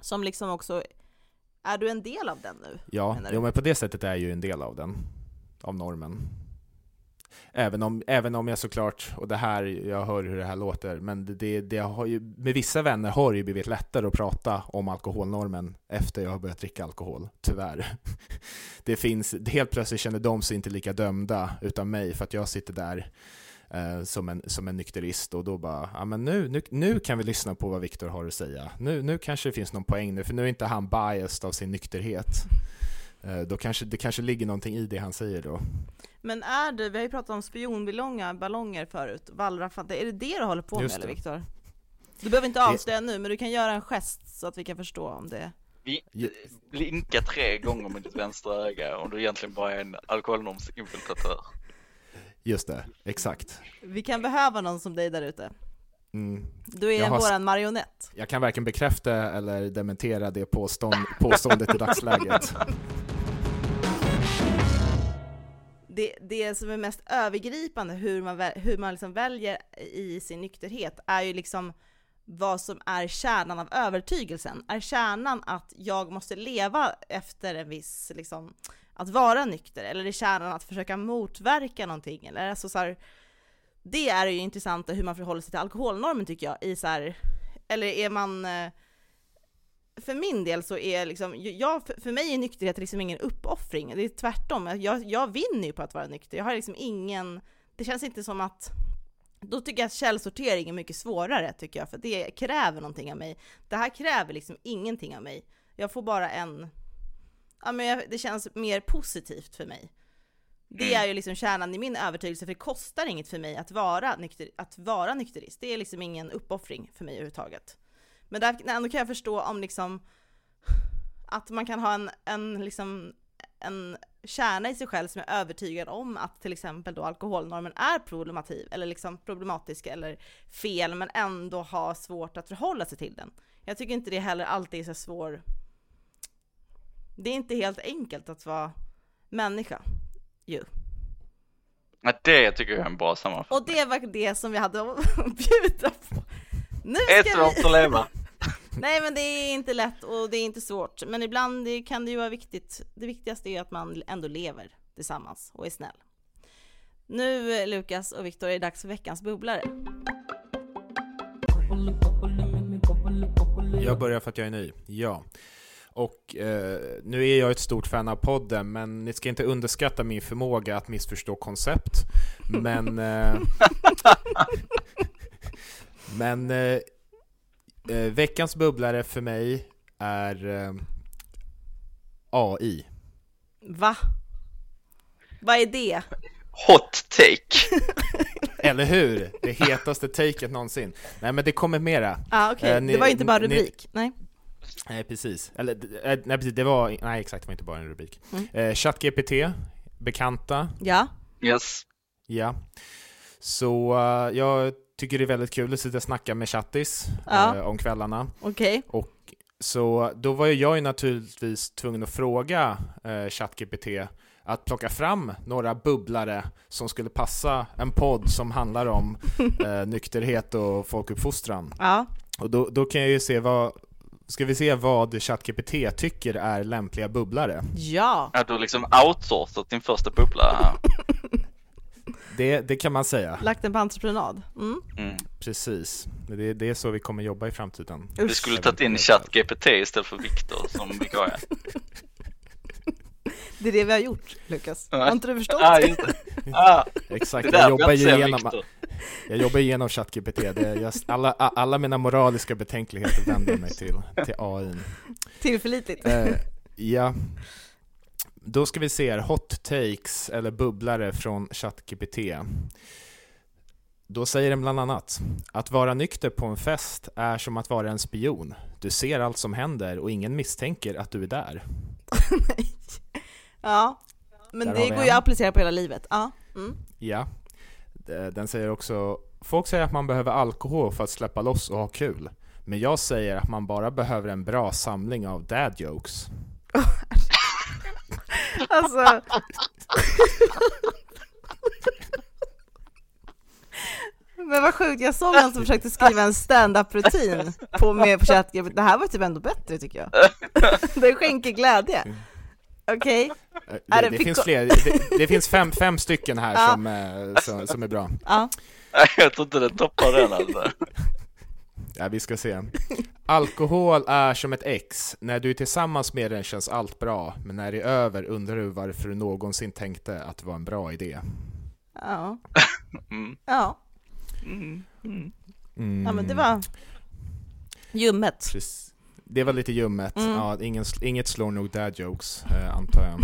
Som liksom också... Är du en del av den nu? Ja, men på det sättet är jag ju en del av den. Av normen. Även om jag såklart... Och det här, jag hör hur det här låter. Men det har ju, med vissa vänner har det ju blivit lättare att prata om alkoholnormen efter jag har börjat dricka alkohol. Tyvärr. Det finns... Helt plötsligt känner de sig inte lika dömda utan mig för att jag sitter där som en nykterist. Och då bara, ja, men nu kan vi lyssna på vad Viktor har att säga. Nu kanske det finns någon poäng nu. För nu är inte han biased av sin nykterhet. Då kanske, det kanske ligger någonting i det han säger då. Men är det, vi har ju pratat om spionballonger förut, Wallraff, är det du håller på med eller Viktor? Du behöver inte avslöja nu, men du kan göra en gest så att vi kan förstå om det. Vi blinkar 3 gånger med ditt vänstra öga om du egentligen bara är en alkoholnormsinfiltratör. Just det, exakt. Vi kan behöva någon som dig där ute. Mm. Du är våran marionett. Jag kan varken bekräfta eller dementera det påståendet i dagsläget. Det som är mest övergripande hur man liksom väljer i sin nykterhet är ju liksom vad som är kärnan av övertygelsen. Är kärnan att jag måste leva efter en viss liksom, att vara nykter, eller är kärnan att försöka motverka någonting, eller alltså så här, det är ju intressant hur man förhåller sig till alkoholnormen tycker jag i så här, eller är man, för min del så är liksom, för mig är nykterhet liksom ingen uppoffring. Det är tvärtom. Jag vinner ju på att vara nykter. Jag har liksom ingen, det känns inte som att, då tycker jag att källsortering är mycket svårare tycker jag, för det kräver någonting av mig. Det här kräver liksom ingenting av mig. Jag får bara det känns mer positivt för mig. Det är ju liksom kärnan i min övertygelse, för det kostar inget för mig att vara nykterist. Det är liksom ingen uppoffring för mig överhuvudtaget. Men då kan jag förstå om liksom att man kan ha en kärna i sig själv som är övertygad om att till exempel då alkoholnormen är problematisk eller fel, men ändå har svårt att förhålla sig till den. Jag tycker inte det heller alltid är så svår. Det är inte helt enkelt att vara människa. Ja, det tycker jag är en bra sammanfattning. Och det var det som vi hade att bjuda på. Ett rått att leva. Nej, men det är inte lätt och det är inte svårt. Men ibland kan det ju vara viktigt. Det viktigaste är att man ändå lever tillsammans och är snäll. Nu, Lukas och Viktor, är det dags för veckans bubblare. Jag börjar för att jag är ny. Ja. Och nu är jag ett stort fan av podden, men ni ska inte underskatta min förmåga att missförstå koncept. Men veckans bubblare för mig är AI. Va? Vad är det? Hot take. Eller hur? Det hetaste taket någonsin. Nej, men det kommer mera. Ah, okay. Det var inte bara rubrik. Nej. Nej, precis. Eller, nej, precis. Det var inte bara en rubrik. ChatGPT, bekanta. Ja. Yes. Ja. Så jag tycker det är väldigt kul att sitta och snacka med chattis om kvällarna. Okej. Okay. Och så då var jag ju naturligtvis tvungen att fråga ChatGPT att plocka fram några bubblare som skulle passa en podd som handlar om nykterhet och folkuppfostran. Ja. Och då kan jag ju se vad ChatGPT tycker är lämpliga bubblare. Ja. Att du liksom outsourcat din första bubbla. Det kan man säga. Lagt den på entreprenad. Mm. Precis. Det är så vi kommer jobba i framtiden. Usch. Vi skulle tagit in ChatGPT istället för Viktor som vikarie. Det är det vi har gjort, Lukas. Har inte du förstått? Inte. Exakt. Jag jobbar igenom ChatGPT. Alla mina moraliska betänkligheter vänder mig till AI. Tillförlitligt. Ja. Då ska vi se hot takes eller bubblare från ChatGPT. Då säger den bland annat: att vara nykter på en fest är som att vara en spion. Du ser allt som händer och ingen misstänker att du är där. Ja, men där det går ju att applicera på hela livet. Ja. Mm. Ja. Den säger också: folk säger att man behöver alkohol för att släppa loss och ha kul. Men jag säger att man bara behöver en bra samling av dad jokes. Alltså. Men vad sjukt, jag såg någon som försökte skriva en stand-up-rutin på ChatGPT. Det här var typ ändå bättre, tycker jag. Det skänker glädje. Okej. Okay. Det finns fler. Det finns fem stycken här som är bra. Ja. Jag tror inte det toppar den alltså. Ja, vi ska se. Alkohol är som ett ex. När du är tillsammans med den känns allt bra. Men när det är över undrar du varför du någonsin tänkte att det var en bra idé. Ja. Mm. Ja. Mm. Mm. Mm. Ja, men det var ljummet. Precis. Det var lite ljummet. Mm. Ja, inget slår nog dad jokes, antar jag.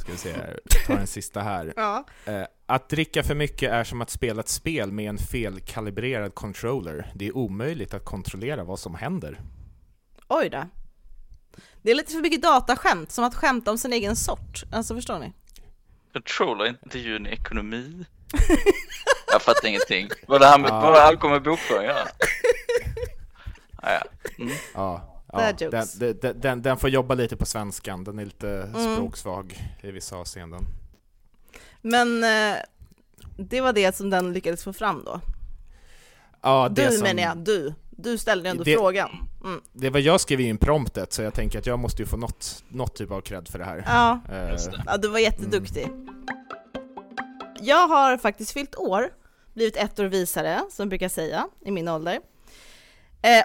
Ska vi se här. Ta den sista här. Ja. Att dricka för mycket är som att spela ett spel med en felkalibrerad controller. Det är omöjligt att kontrollera vad som händer. Oj då. Det är lite för mycket dataskämt, som att skämta om sin egen sort. Alltså, förstår ni? Controller är inte ju en ekonomi. Jag fattar ingenting. Vad det här med alkohol med bokföring, ja. Den får jobba lite på svenskan. Den är lite språksvag i vissa avseenden. Men det var det som den lyckades få fram då. Ja, du ställde ändå frågan. Mm. Det var jag skrev in promptet, så jag tänker att jag måste ju få något typ av cred för det här. Ja, du var jätteduktig. Jag har faktiskt fyllt år, blivit ett år visare, som brukar säga i min ålder.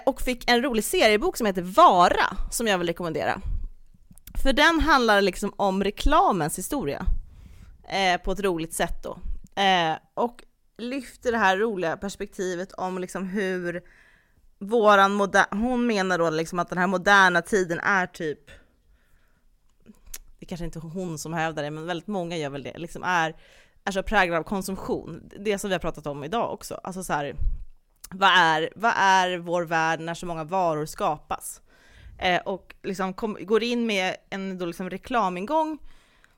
Och fick en rolig seriebok som heter Vara, som jag vill rekommendera. För den handlar liksom om reklamens historia på ett roligt sätt då. Och lyfter det här roliga perspektivet om liksom hur hon menar då liksom att den här moderna tiden är typ, det kanske inte hon som hävdar det, men väldigt många gör väl det, liksom är så präglad av konsumtion. Det som vi har pratat om idag också. Alltså så här, vad är vår värld när så många varor skapas? Och liksom går in med en då liksom reklamingång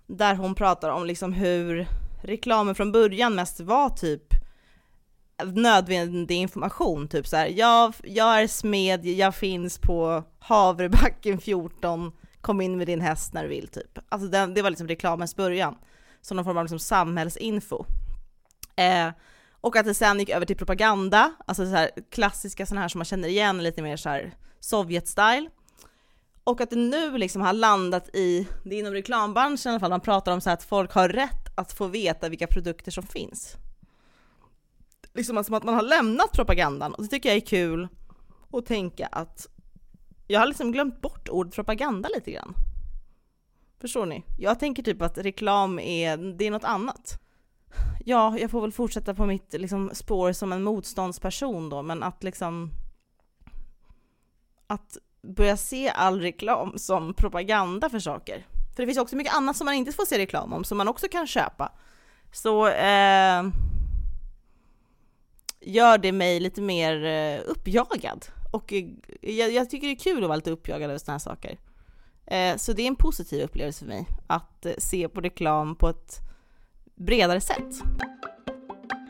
där hon pratar om liksom hur reklamen från början mest var typ nödvändig information. Typ så här, jag är smed, jag finns på Havrebacken 14, kom in med din häst när du vill. Typ. Alltså det var liksom reklamens början. Som någon form av liksom samhällsinfo. Och att det sen gick över till propaganda, alltså så här klassiska sådana här som man känner igen, lite mer så här Sovjet-style. Och att det nu liksom har landat i, det är inom reklambranschen i alla fall, man pratar om så här att folk har rätt att få veta vilka produkter som finns. Liksom att man har lämnat propagandan, och det tycker jag är kul att tänka att jag har liksom glömt bort ordet propaganda lite grann. Förstår ni? Jag tänker typ att reklam är något annat. Ja, jag får väl fortsätta på mitt liksom spår som en motståndsperson då, men att liksom att börja se all reklam som propaganda för saker. För det finns också mycket annat som man inte får se reklam om, som man också kan köpa. Så gör det mig lite mer uppjagad. Och jag tycker det är kul att vara lite uppjagad över såna här saker. Så det är en positiv upplevelse för mig att se på reklam på ett bredare sätt.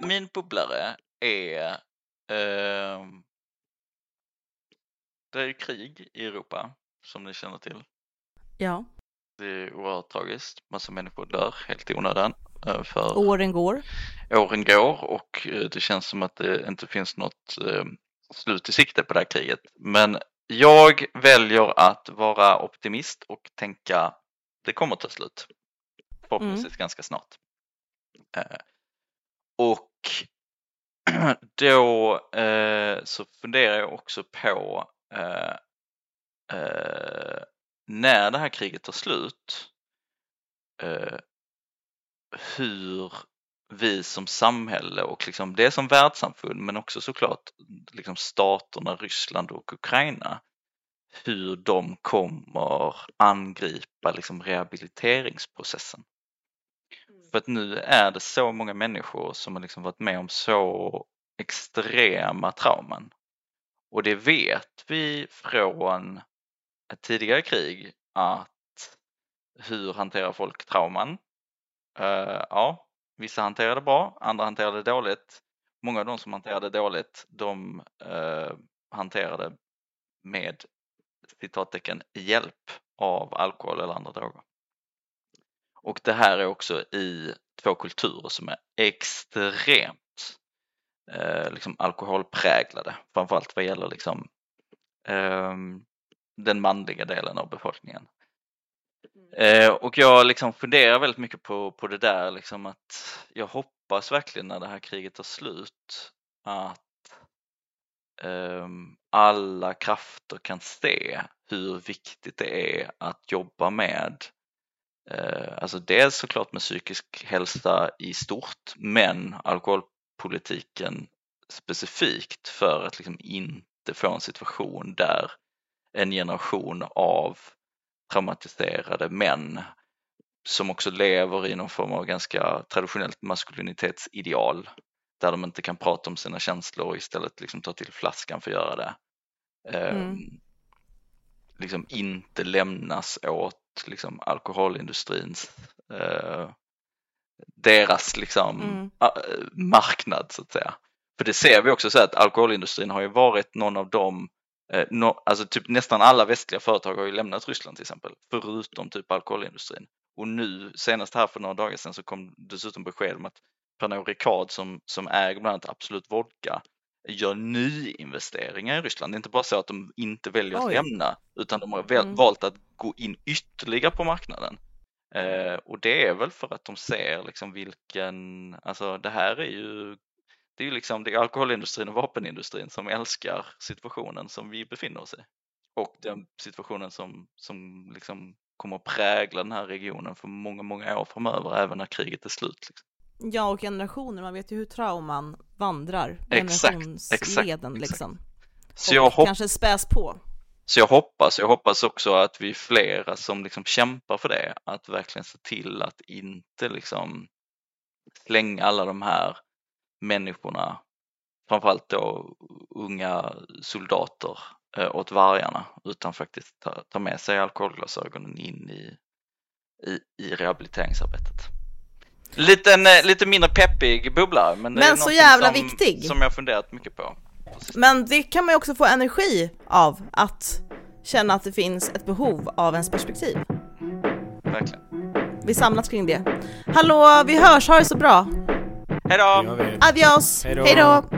Min bubblare är det är ju krig i Europa, som ni känner till. Ja. Det är oerhört tragiskt. Massa människor dör helt i onödan. Åren går och det känns som att det inte finns något slut i sikte på det här kriget. Men jag väljer att vara optimist och tänka det kommer att ta slut. Förhoppningsvis ganska snart. Och då så funderar jag också på när det här kriget tar slut, hur vi som samhälle och liksom det som världssamfund, men också såklart liksom staterna Ryssland och Ukraina, hur de kommer angripa liksom rehabiliteringsprocessen. För att nu är det så många människor som har liksom varit med om så extrema trauman. Och det vet vi från ett tidigare krig, att hur hanterar folk trauman? Ja, vissa hanterade bra, andra hanterade dåligt. Många av de som hanterade dåligt, de hanterade med citattecken hjälp av alkohol eller andra droger. Och det här är också i två kulturer som är extremt liksom alkoholpräglade. Framförallt vad gäller liksom, den manliga delen av befolkningen. Och jag liksom funderar väldigt mycket på det där. Liksom att jag hoppas verkligen när det här kriget tar slut att alla krafter kan se hur viktigt det är att jobba med alltså dels såklart med psykisk hälsa i stort, men alkoholpolitiken specifikt, för att liksom inte få en situation där en generation av traumatiserade män som också lever i någon form av ganska traditionellt maskulinitetsideal där de inte kan prata om sina känslor och istället liksom ta till flaskan för att göra det. Liksom inte lämnas åt liksom alkoholindustrins deras liksom marknad så att säga. För det ser vi också så att alkoholindustrin har ju varit någon av de alltså typ nästan alla västliga företag har ju lämnat Ryssland till exempel, förutom typ alkoholindustrin. Och nu senast här för några dagar sedan så kom dessutom besked om att Pernod Ricard som äger bland annat Absolut Vodka gör nyinvesteringar i Ryssland. Det är inte bara så att de inte väljer att lämna, utan de har valt att gå in ytterligare på marknaden. Och det är väl för att de ser liksom vilken, alltså det här är ju, det är ju liksom det är alkoholindustrin och vapenindustrin som älskar situationen som vi befinner oss i. Och den situationen som liksom kommer att prägla den här regionen för många, många år framöver, även när kriget är slut. Liksom. Ja, och generationer, man vet ju hur trauman vandrar, generationsleden liksom. Så jag kanske späs på. Så jag hoppas också att vi är flera som liksom kämpar för det, att verkligen se till att inte liksom slänga alla de här människorna, framförallt då unga soldater, åt vargarna, utan faktiskt ta med sig alkoholglasögonen in i rehabiliteringsarbetet. Lite mindre peppig bubbla, men det är så jävla viktig, som jag funderat mycket på. Men det kan man ju också få energi av, att känna att det finns ett behov av ens perspektiv. Verkligen. Vi samlas kring det. Hallå, vi hörs, ha det så bra. Hej då! Adios! Hej då!